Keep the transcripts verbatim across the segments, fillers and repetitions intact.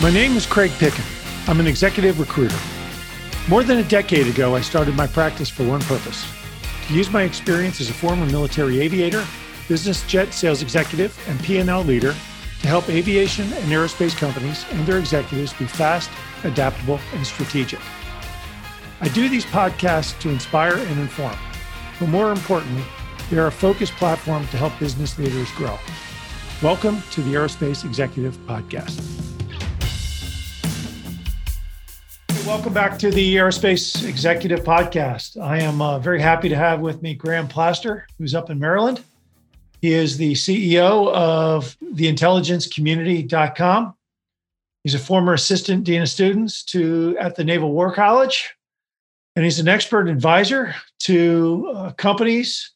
My name is Craig Picken. I'm an executive recruiter. More than a decade ago, I started my practice for one purpose: to use my experience as a former military aviator, business jet sales executive, and P and L leader to help aviation and aerospace companies and their executives be fast, adaptable, and strategic. I do these podcasts to inspire and inform, but more importantly, they are a focused platform to help business leaders grow. Welcome to the Aerospace Executive Podcast. Welcome back to the Aerospace Executive Podcast. I am uh, very happy to have with me Graham Plaster, who's up in Maryland. He is the C E O of the intelligence community dot com. He's a former assistant dean of students to at the Naval War College, and he's an expert advisor to uh, companies,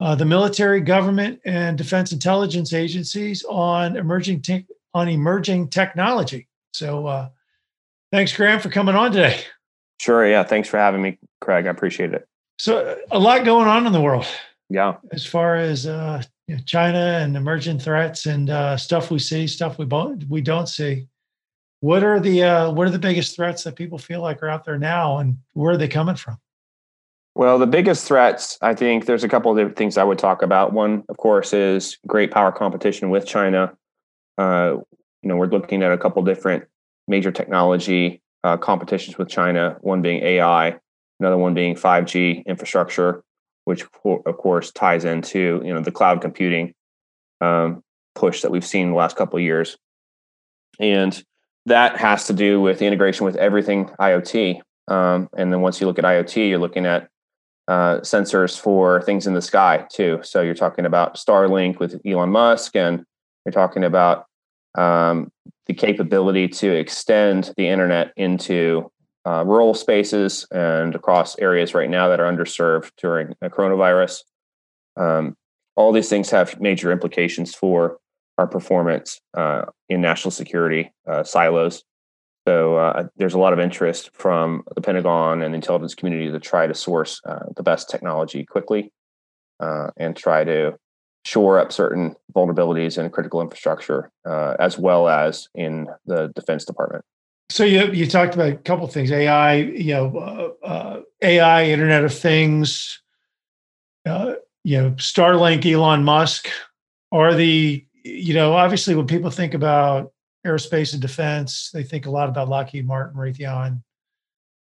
uh, the military, government, and defense intelligence agencies on emerging te- on emerging technology. So. Uh, Thanks, Graham, for coming on today. Sure. Yeah. Thanks for having me, Craig. I appreciate it. So a lot going on in the world. Yeah. As far as uh, you know, China and emergent threats and uh, stuff we see, stuff we bo- we don't see. What are the uh, what are the biggest threats that people feel like are out there now, and where are they coming from? Well, the biggest threats, I think there's a couple of different things I would talk about. One, of course, is great power competition with China. Uh, you know, we're looking at a couple different major technology uh, competitions with China, one being A I, another one being five G infrastructure, which of course ties into you know the cloud computing um, push that we've seen the last couple of years. And that has to do with the integration with everything IoT. Um, and then once you look at IoT, you're looking at uh, sensors for things in the sky too. So you're talking about Starlink with Elon Musk, and you're talking about um, the capability to extend the internet into uh, rural spaces and across areas right now that are underserved during a coronavirus. Um, all these things have major implications for our performance uh, in national security uh, silos. So uh, there's a lot of interest from the Pentagon and the intelligence community to try to source uh, the best technology quickly uh, and try to shore up certain vulnerabilities in critical infrastructure, uh, as well as in the Defense Department. So you you talked about a couple of things: A I, you know, uh, uh, A I, Internet of Things, uh, you know, Starlink, Elon Musk. Are the you know obviously when people think about aerospace and defense, they think a lot about Lockheed Martin, Raytheon,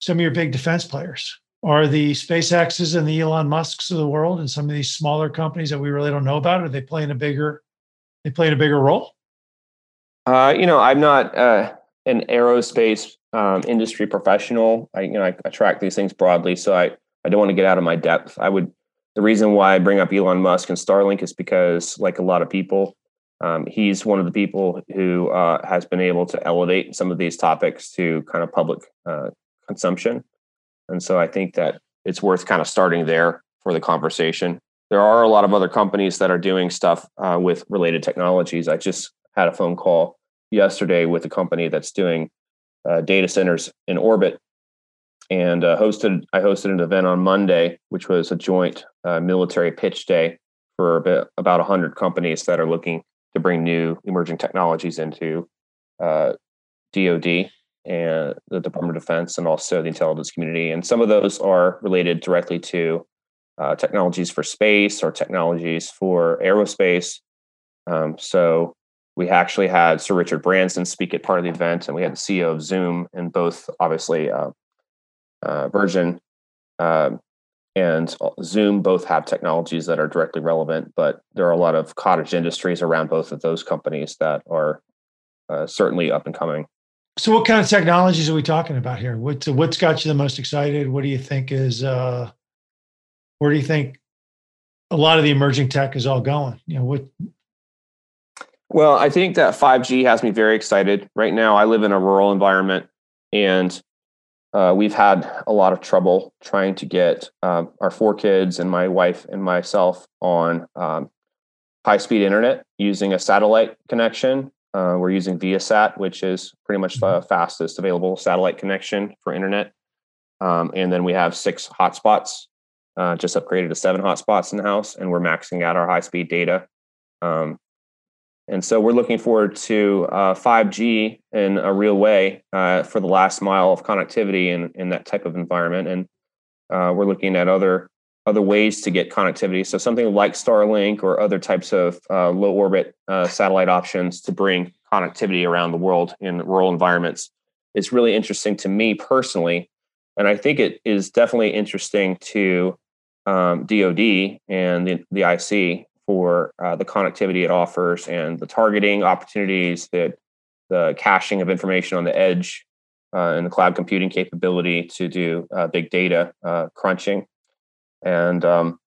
some of your big defense players. Are the SpaceX's and the Elon Musk's of the world and some of these smaller companies that we really don't know about, are they playing a bigger, they playing a bigger role? Uh, you know, I'm not uh, an aerospace um, industry professional. I, you know, I, I track these things broadly, so I, I don't want to get out of my depth. I would, the reason why I bring up Elon Musk and Starlink is because, like a lot of people, um, he's one of the people who uh, has been able to elevate some of these topics to kind of public uh, consumption. And so I think that it's worth kind of starting there for the conversation. There are a lot of other companies that are doing stuff uh, with related technologies. I just had a phone call yesterday with a company that's doing uh, data centers in orbit, and uh, hosted. I hosted an event on Monday, which was a joint uh, military pitch day for a bit, about one hundred companies that are looking to bring new emerging technologies into uh, D O D. And the Department of Defense, and also the intelligence community. And some of those are related directly to uh, technologies for space or technologies for aerospace. Um, so we actually had Sir Richard Branson speak at part of the event, and we had the C E O of Zoom, and both obviously uh, uh, Virgin uh, and Zoom both have technologies that are directly relevant, but there are a lot of cottage industries around both of those companies that are uh, certainly up and coming. So what kind of technologies are we talking about here? What's, what's got you the most excited? What do you think is, uh, where do you think a lot of the emerging tech is all going? You know, what? Well, I think that five G has me very excited. Right now, I live in a rural environment, and uh, we've had a lot of trouble trying to get um, our four kids and my wife and myself on um, high-speed internet using a satellite connection. Uh, we're using ViaSat, which is pretty much the fastest available satellite connection for internet. Um, and then we have six hotspots, uh, just upgraded to seven hotspots in the house, and we're maxing out our high-speed data. Um, And so we're looking forward to uh, five G in a real way uh, for the last mile of connectivity in, in that type of environment. And uh, we're looking at other other ways to get connectivity. So something like Starlink or other types of uh, low orbit uh, satellite options to bring connectivity around the world in rural environments is really interesting to me personally. And I think it is definitely interesting to um, D O D and the, the I C for uh, the connectivity it offers and the targeting opportunities, that the caching of information on the edge uh, and the cloud computing capability to do uh, big data uh, crunching. And um,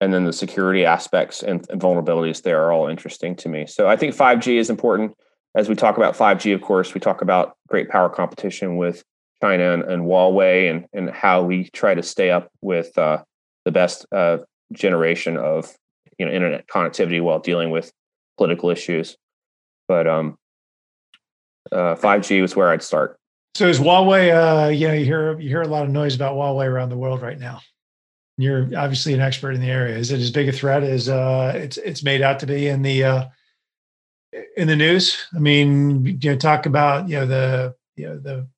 and then the security aspects and, and vulnerabilities there are all interesting to me. So I think five G is important. As we talk about five G, of course, we talk about great power competition with China and, and Huawei and, and how we try to stay up with uh, the best uh, generation of you know internet connectivity while dealing with political issues. But um, uh, five G is where I'd start. So is Huawei, uh, you know, you hear, you hear a lot of noise about Huawei around the world right now. You're obviously an expert in the area. Is it as big a threat as uh, it's it's made out to be in the uh, in the news? I mean, you know, talk about you know the you know the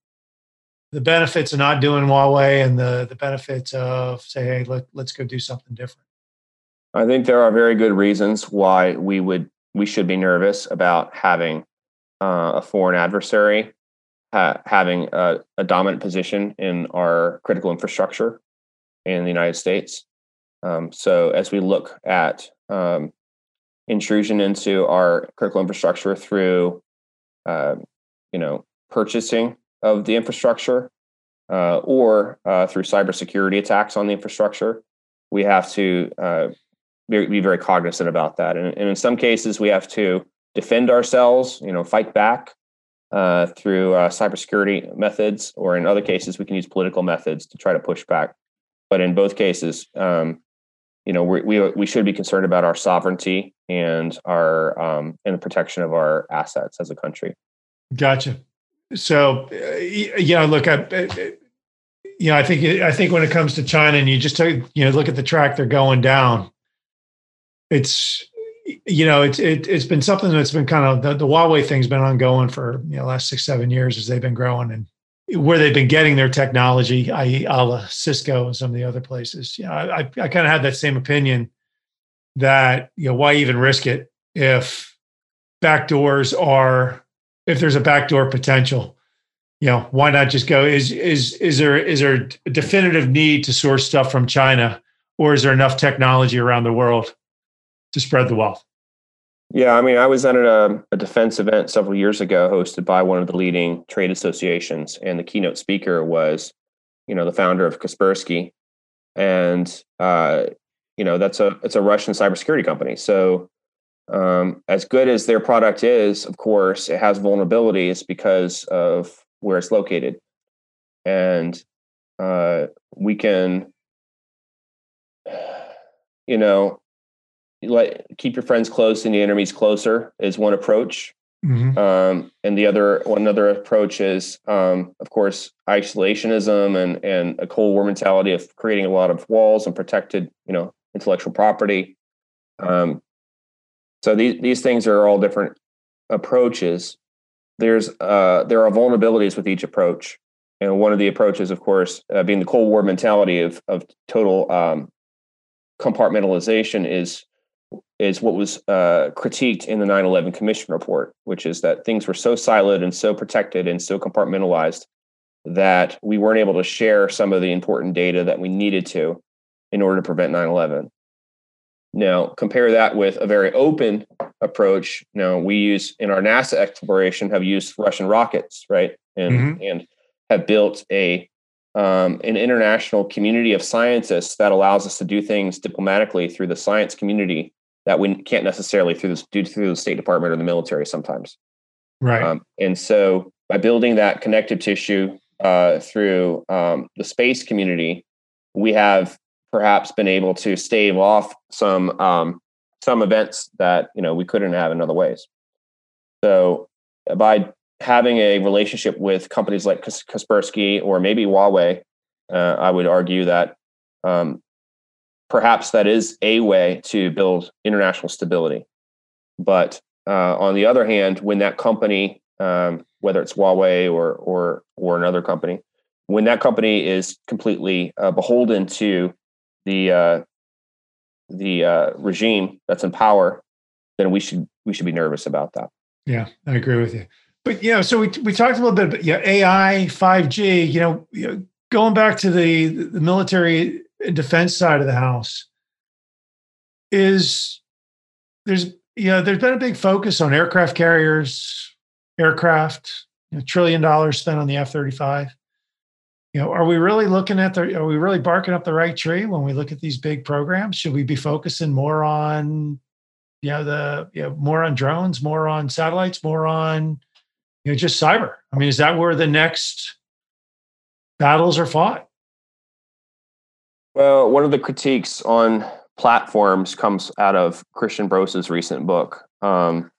the benefits of not doing Huawei and the the benefits of say, hey, let let's go do something different. I think there are very good reasons why we would we should be nervous about having uh, a foreign adversary ha- having a, a dominant position in our critical infrastructure in the United States. Um, so as we look at um, intrusion into our critical infrastructure through, uh, you know, purchasing of the infrastructure uh, or uh, through cybersecurity attacks on the infrastructure, we have to uh, be, be very cognizant about that. And, and in some cases, we have to defend ourselves, you know, fight back uh, through uh, cybersecurity methods, or in other cases, we can use political methods to try to push back. But in both cases, um, you know, we, we we should be concerned about our sovereignty and our um, and the protection of our assets as a country. Gotcha. So, uh, you know, look, I, you know, I think I think when it comes to China, and you just take, you know look at the track they're going down, it's you know it's it, it's been something that's been kind of the, the Huawei thing's been ongoing for you know last six seven years as they've been growing and where they've been getting their technology, that is a la Cisco and some of the other places. You know, I, I kind of had that same opinion that, you know, why even risk it if backdoors are, if there's a backdoor potential, you know, why not just go, is, is, is there, is there a definitive need to source stuff from China, or is there enough technology around the world to spread the wealth? Yeah, I mean, I was at a, a defense event several years ago hosted by one of the leading trade associations, and the keynote speaker was, you know, the founder of Kaspersky. And, uh, you know, that's a it's a Russian cybersecurity company. So um, as good as their product is, of course, it has vulnerabilities because of where it's located. And uh, we can, you know, Let, keep your friends close and your enemies closer is one approach. Mm-hmm. Um, and the other, one other approach is, um, of course, isolationism and, and a Cold War mentality of creating a lot of walls and protected, you know, intellectual property. Um, so these, these things are all different approaches. There's, uh, there are vulnerabilities with each approach. And one of the approaches, of course, uh, being the Cold War mentality of, of total, um, compartmentalization is, is what was uh, critiqued in the nine eleven Commission report, which is that things were so siloed and so protected and so compartmentalized that we weren't able to share some of the important data that we needed to in order to prevent nine eleven. Now, compare that with a very open approach. Now, we use in our NASA exploration have used Russian rockets, right? And, mm-hmm. and have built a Um, an international community of scientists that allows us to do things diplomatically through the science community that we can't necessarily through this, do through the State Department or the military sometimes. Right. Um, and so by building that connective tissue uh, through um, the space community, we have perhaps been able to stave off some um, some events that you know we couldn't have in other ways. So by having a relationship with companies like Kaspersky or maybe Huawei, uh, I would argue that um, perhaps that is a way to build international stability. But Uh, on the other hand, when that company, um, whether it's Huawei or or or another company, when that company is completely uh, beholden to the uh, the uh, regime that's in power, then we should we should be nervous about that. Yeah, I agree with you. But you know, so we we talked a little bit about yeah, A I, five G. You know, you know, going back to the the military defense side of the house, is there's you know there's been a big focus on aircraft carriers, aircraft, a you know, trillion dollars spent on the F thirty-five. You know, are we really looking at the? Are we really barking up the right tree when we look at these big programs? Should we be focusing more on, you know, the you know, more on drones, more on satellites, more on, you know, just cyber? I mean, is that where the next battles are fought? Well, one of the critiques on platforms comes out of Christian Brose's recent book. Um,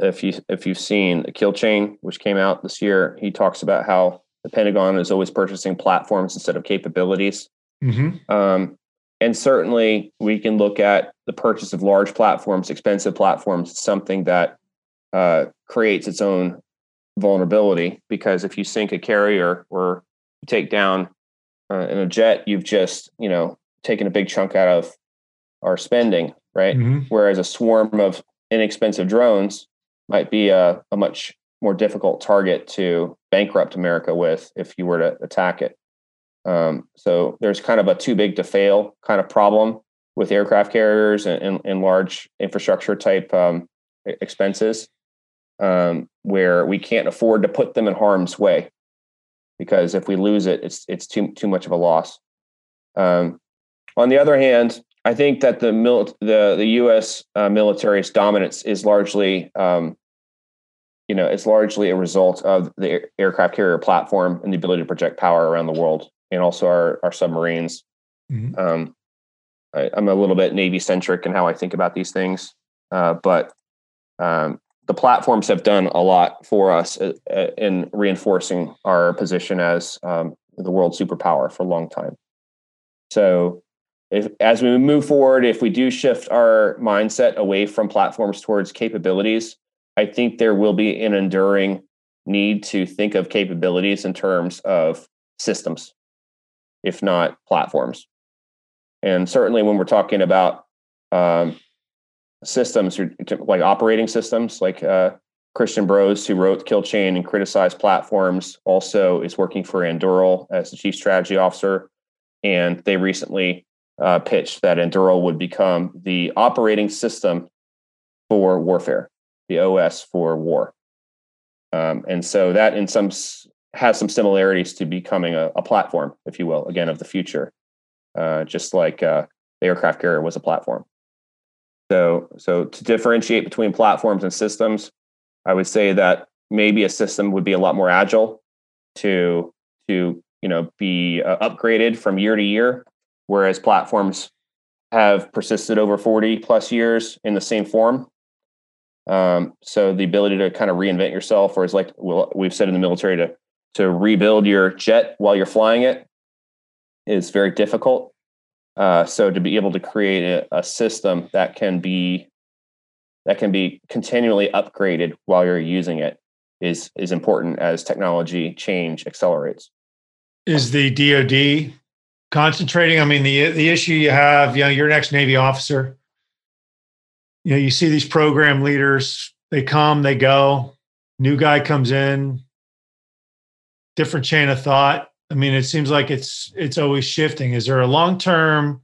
if you if you've seen the Kill Chain, which came out this year, he talks about how the Pentagon is always purchasing platforms instead of capabilities. Mm-hmm. Um, and certainly we can look at the purchase of large platforms, expensive platforms, something that uh, creates its own vulnerability. Because if you sink a carrier or you take down uh, in a jet, you've just, you know, taken a big chunk out of our spending, right? Mm-hmm. Whereas a swarm of inexpensive drones might be a, a much more difficult target to bankrupt America with if you were to attack it. Um, so there's kind of a too big to fail kind of problem with aircraft carriers and, and, and large infrastructure type um, expenses um, where we can't afford to put them in harm's way, because if we lose it, it's it's too too much of a loss. Um, on the other hand, I think that the mil- the the U S uh, military's dominance is largely um, you know, it's largely a result of the aircraft carrier platform and the ability to project power around the world, and also our, our submarines. Mm-hmm. Um, I, I'm a little bit Navy centric in how I think about these things, uh, but um, the platforms have done a lot for us uh, in reinforcing our position as um, the world superpower for a long time. So if, as we move forward, if we do shift our mindset away from platforms towards capabilities, I think there will be an enduring need to think of capabilities in terms of systems, if not platforms. And certainly when we're talking about um, systems, like operating systems, like uh, Christian Brose, who wrote Kill Chain and criticized platforms, also is working for Anduril as the chief strategy officer. And they recently uh, pitched that Anduril would become the operating system for warfare. The O S for war. Um, and so that in some has some similarities to becoming a, a platform, if you will, again, of the future, uh, just like uh, the aircraft carrier was a platform. So, so to differentiate between platforms and systems, I would say that maybe a system would be a lot more agile to, to you know, be uh, upgraded from year to year, whereas platforms have persisted over forty plus years in the same form. Um, so the ability to kind of reinvent yourself, or as like we've said in the military, to to rebuild your jet while you're flying it is very difficult. Uh, so to be able to create a, a system that can be that can be continually upgraded while you're using it is is important as technology change accelerates. Is the D O D concentrating? I mean, the the issue you have, you know, your next Navy officer. You know, you see these program leaders, they come, they go, new guy comes in, different chain of thought. I mean, it seems like it's it's always shifting. Is there a long-term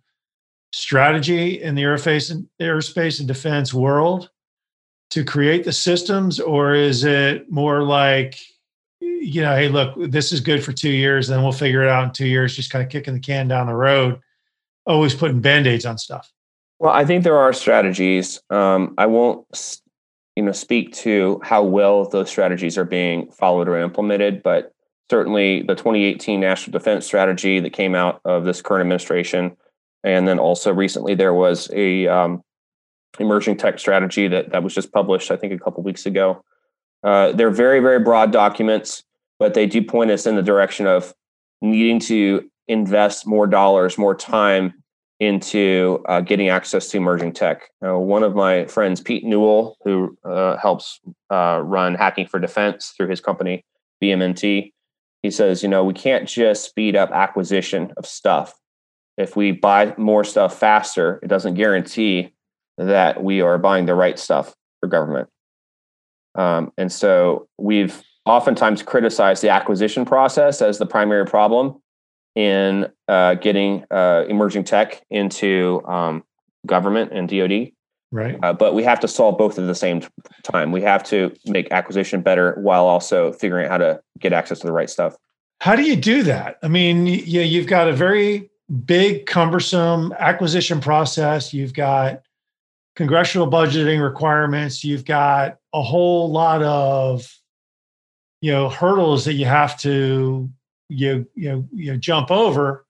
strategy in the aerospace and, aerospace and defense world to create the systems, or is it more like, you know, hey, look, this is good for two years, then we'll figure it out in two years, just kind of kicking the can down the road, always putting Band-Aids on stuff? Well, I think there are strategies. Um, I won't, you know, speak to how well those strategies are being followed or implemented, but certainly the twenty eighteen National Defense Strategy that came out of this current administration, and then also recently there was a um, emerging tech strategy that that was just published, I think, a couple weeks ago. Uh, they're very, very broad documents, but they do point us in the direction of needing to invest more dollars, more time into uh, getting access to emerging tech. Now, one of my friends, Pete Newell, who uh, helps uh, run Hacking for Defense through his company, B M N T, he says, you know, we can't just speed up acquisition of stuff. If we buy more stuff faster, it doesn't guarantee that we are buying the right stuff for government. Um, and so we've oftentimes criticized the acquisition process as the primary problem in uh, getting uh, emerging tech into um, government and D O D. Right. Uh, but we have to solve both at the same time. We have to make acquisition better while also figuring out how to get access to the right stuff. How do you do that? I mean, you, you've got a very big, cumbersome acquisition process. You've got congressional budgeting requirements. You've got a whole lot of, you know, hurdles that you have to you you know, you jump over,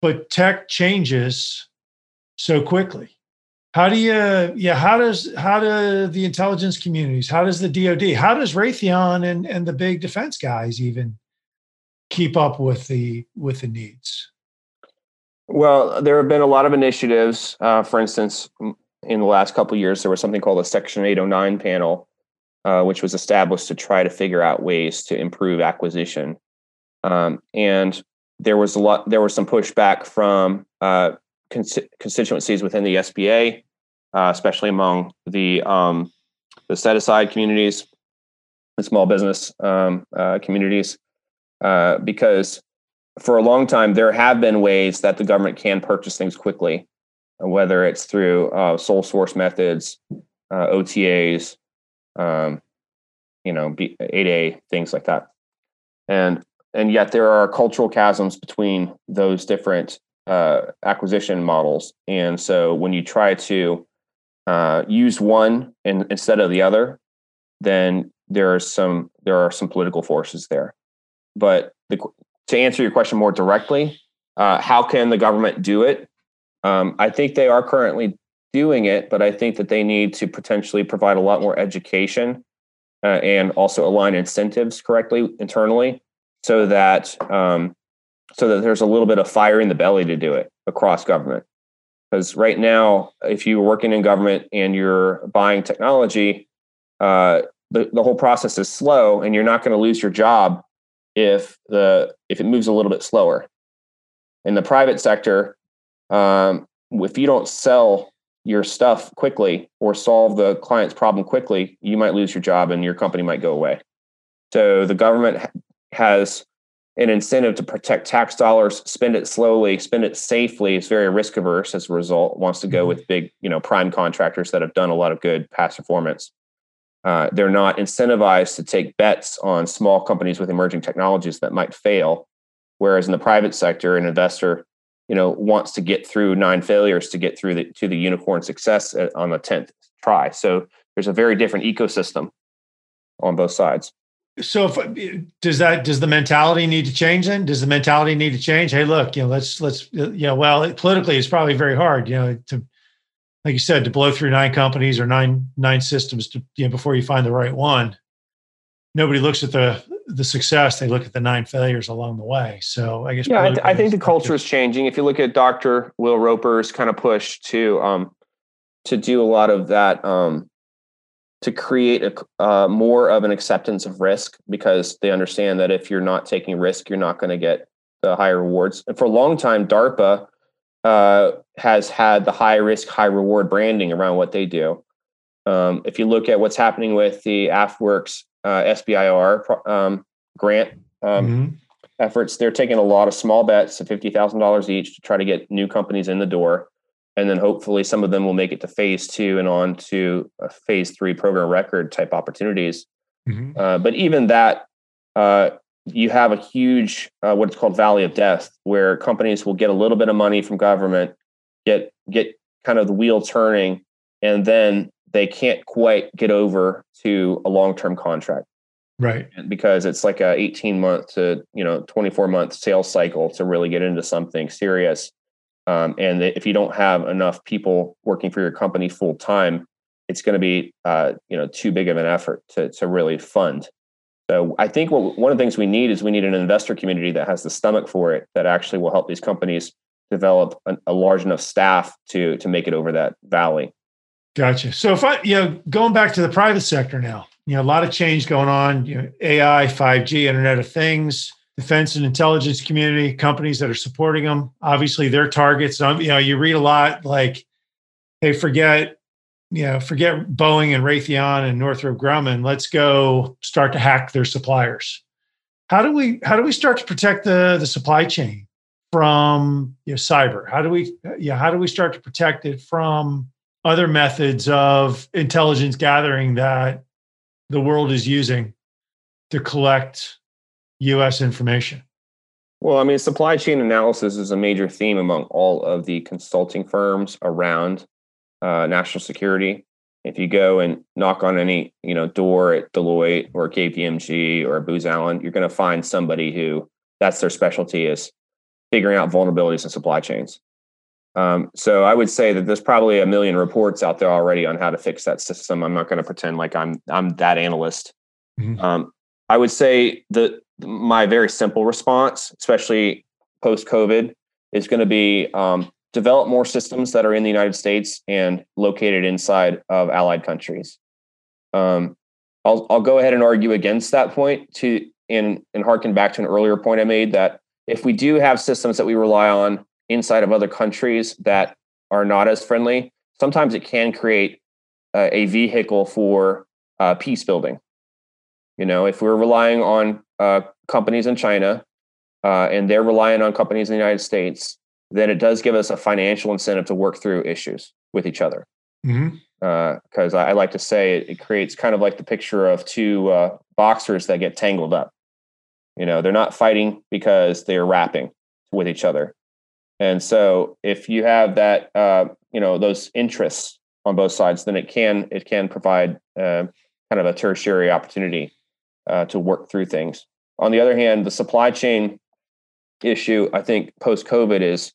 but tech changes so quickly. How do you yeah? How does how do the intelligence communities? How does the D O D? How does Raytheon and and the big defense guys even keep up with the with the needs? Well, there have been a lot of initiatives. Uh, for instance, in the last couple of years, there was something called the Section eight oh nine panel, uh, which was established to try to figure out ways to improve acquisition. Um, and there was a lot. There was some pushback from uh, cons- constituencies within the S B A, uh, especially among the um, the set aside communities, the small business um, uh, communities, uh, because for a long time there have been ways that the government can purchase things quickly, whether it's through uh, sole source methods, uh, O T As, um, you know, B- eight A, things like that, and. And yet there are cultural chasms between those different uh, acquisition models. And so when you try to uh, use one in, instead of the other, then there are some there are some political forces there. But the, to answer your question more directly, uh, how can the government do it? Um, I think they are currently doing it, but I think that they need to potentially provide a lot more education uh, and also align incentives correctly internally, so that um, so that there's a little bit of fire in the belly to do it across government. Because right now, if you're working in government and you're buying technology, uh, the, the whole process is slow, and you're not going to lose your job if the if it moves a little bit slower. In the private sector, um, if you don't sell your stuff quickly or solve the client's problem quickly, you might lose your job and your company might go away. So the government has an incentive to protect tax dollars, spend it slowly, spend it safely. It's very risk averse as a result, wants to go with big, you know, prime contractors that have done a lot of good past performance. Uh, they're not incentivized to take bets on small companies with emerging technologies that might fail. Whereas in the private sector, an investor, you know, wants to get through nine failures to get through the, to the unicorn success on the tenth try. So there's a very different ecosystem on both sides. So if, does that, does the mentality need to change then? Does the mentality need to change? Hey, look, you know, let's, let's, you know, well, it, politically, it's probably very hard, you know, to, like you said, to blow through nine companies or nine, nine systems to, you know, before you find the right one. Nobody looks at the, the success. They look at the nine failures along the way. So I guess, yeah, I, th- I think the culture is changing. If you look at Doctor Will Roper's kind of push to, um, to do a lot of that, um, to create a, uh, more of an acceptance of risk, because they understand that if you're not taking risk, you're not going to get the higher rewards. And for a long time, DARPA uh, has had the high risk, high reward branding around what they do. Um, if you look at what's happening with the AFWERX uh, S B I R um, grant um, mm-hmm. efforts, they're taking a lot of small bets of fifty thousand dollars each to try to get new companies in the door. And then hopefully some of them will make it to phase two and on to a phase three program record type opportunities. Mm-hmm. Uh, but even that, uh, you have a huge, uh, what's called Valley of Death, where companies will get a little bit of money from government, get get kind of the wheel turning, and then they can't quite get over to a long-term contract. Right. Because it's like a eighteen month to, you know, twenty-four month sales cycle to really get into something serious. Um, and if you don't have enough people working for your company full time, it's going to be, uh, you know, too big of an effort to to really fund. So I think what, one of the things we need is we need an investor community that has the stomach for it, that actually will help these companies develop a, a large enough staff to to make it over that valley. Gotcha. So if I, you know, going back to the private sector now, you know, a lot of change going on, you know, A I, five G, Internet of Things, defense and intelligence community, companies that are supporting them, obviously their targets. You know, you read a lot like, hey, forget, you know, forget Boeing and Raytheon and Northrop Grumman. Let's go start to hack their suppliers. How do we, how do we start to protect the, the supply chain from, you know, cyber? How do we, yeah, how do we start to protect it from other methods of intelligence gathering that the world is using to collect U S information? Well, I mean, supply chain analysis is a major theme among all of the consulting firms around uh, national security. If you go and knock on any, you know, door at Deloitte or K P M G or Booz Allen, you're going to find somebody who that's their specialty is figuring out vulnerabilities in supply chains. Um, so I would say that there's probably a million reports out there already on how to fix that system. I'm not going to pretend like I'm I'm that analyst. Mm-hmm. Um, I would say that my very simple response, especially post-COVID, is going to be um, develop more systems that are in the United States and located inside of allied countries. Um, I'll I'll go ahead and argue against that point to and and harken back to an earlier point I made that if we do have systems that we rely on inside of other countries that are not as friendly, sometimes it can create uh, a vehicle for uh, peace building. You know, if we're relying on uh, companies in China uh, and they're relying on companies in the United States, then it does give us a financial incentive to work through issues with each other. Mm-hmm. Uh, 'cause I, I like to say it, it creates kind of like the picture of two uh, boxers that get tangled up. You know, they're not fighting because they're rapping with each other. And so if you have that, uh, you know, those interests on both sides, then it can it can provide uh, kind of a tertiary opportunity uh, to work through things. On the other hand, the supply chain issue, I think post-COVID is,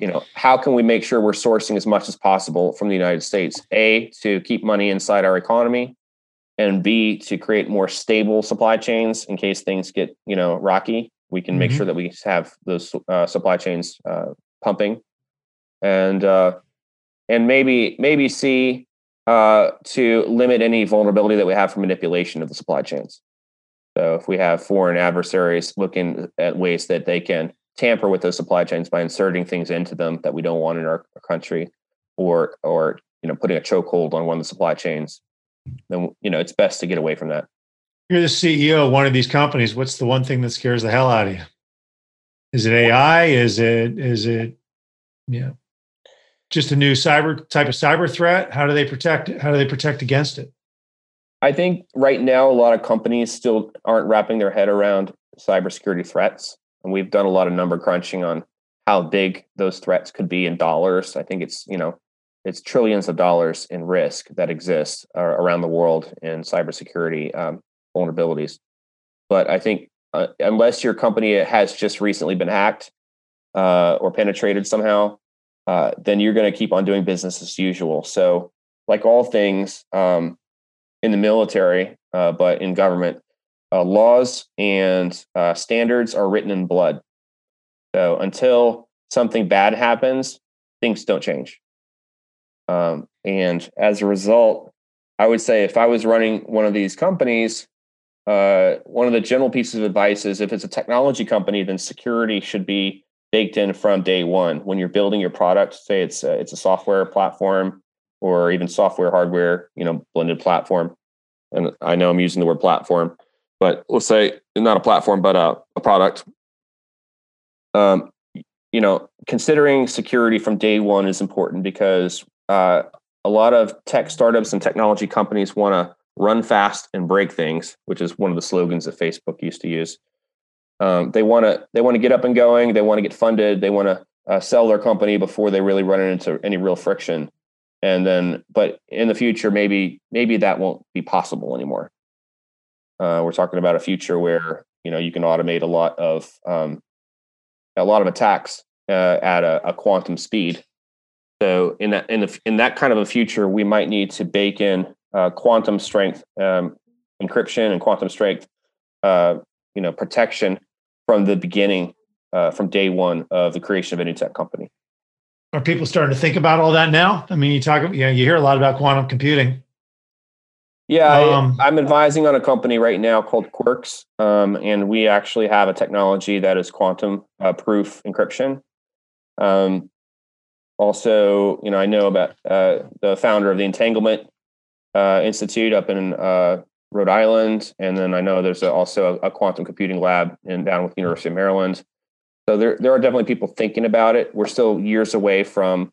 you know, how can we make sure we're sourcing as much as possible from the United States, A, to keep money inside our economy, and B, to create more stable supply chains in case things get, you know, rocky. We can make mm-hmm. sure that we have those uh, supply chains uh, pumping, and uh, and maybe maybe see uh, to limit any vulnerability that we have for manipulation of the supply chains. So if we have foreign adversaries looking at ways that they can tamper with those supply chains by inserting things into them that we don't want in our country, or or you know putting a chokehold on one of the supply chains, then you know it's best to get away from that. You're the C E O of one of these companies. What's the one thing that scares the hell out of you? Is it A I? Is it, is it, you know, just a new cyber type of cyber threat? How do they protect it? How do they protect against it? I think right now, a lot of companies still aren't wrapping their head around cybersecurity threats. And we've done a lot of number crunching on how big those threats could be in dollars. I think it's, you know, it's trillions of dollars in risk that exists uh, around the world in cybersecurity. Um, vulnerabilities. But I think uh, unless your company has just recently been hacked uh, or penetrated somehow, uh, then you're going to keep on doing business as usual. So like all things um, in the military, uh, but in government, uh, laws and uh, standards are written in blood. So until something bad happens, things don't change. Um, and as a result, I would say if I was running one of these companies, Uh, one of the general pieces of advice is if it's a technology company, then security should be baked in from day one. When you're building your product, say it's a, it's a software platform or even software, hardware, you know, blended platform. And I know I'm using the word platform, but let's say not a platform, but a, a product. Um, you know, considering security from day one is important because uh, a lot of tech startups and technology companies want to run fast and break things, which is one of the slogans that Facebook used to use. Um, they want to they want to get up and going. They want to get funded. They want to uh, sell their company before they really run into any real friction. And then, but in the future, maybe maybe that won't be possible anymore. Uh, we're talking about a future where you know you can automate a lot of um, a lot of attacks uh, at a, a quantum speed. So in that in the in that kind of a future, we might need to bake in Uh, quantum strength um, encryption and quantum strength, uh, you know, protection from the beginning uh, from day one of the creation of a new tech company. Are people starting to think about all that now? I mean, you talk, you know, you hear a lot about quantum computing. Yeah, um, I, I'm advising on a company right now called Quarks, um, and we actually have a technology that is quantum-proof uh, encryption. Um, also, you know, I know about uh, the founder of the Entanglement uh, Institute up in uh, Rhode Island, and then I know there's a, also a, a quantum computing lab in down with the University of Maryland. So there, there are definitely people thinking about it. We're still years away from,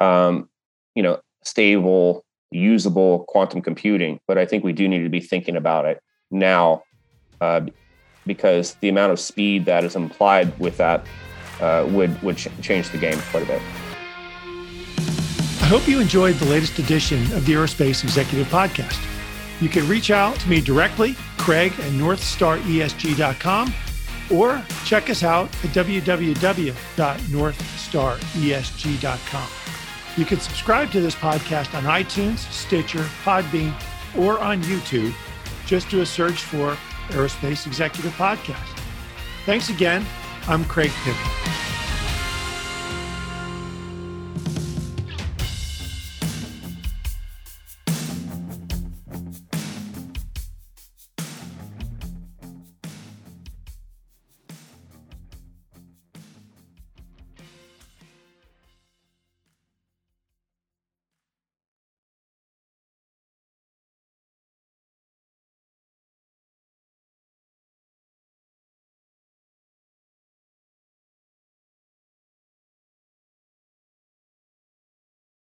um, you know, stable, usable quantum computing, but I think we do need to be thinking about it now uh, because the amount of speed that is implied with that uh, would, would ch- change the game quite a bit. I hope you enjoyed the latest edition of the Aerospace Executive Podcast. You can reach out to me directly, Craig at north star E S G dot com, or check us out at w w w dot north star E S G dot com. You can subscribe to this podcast on iTunes, Stitcher, Podbean, or on YouTube. Just do a search for Aerospace Executive Podcast. Thanks again. I'm Craig Picken.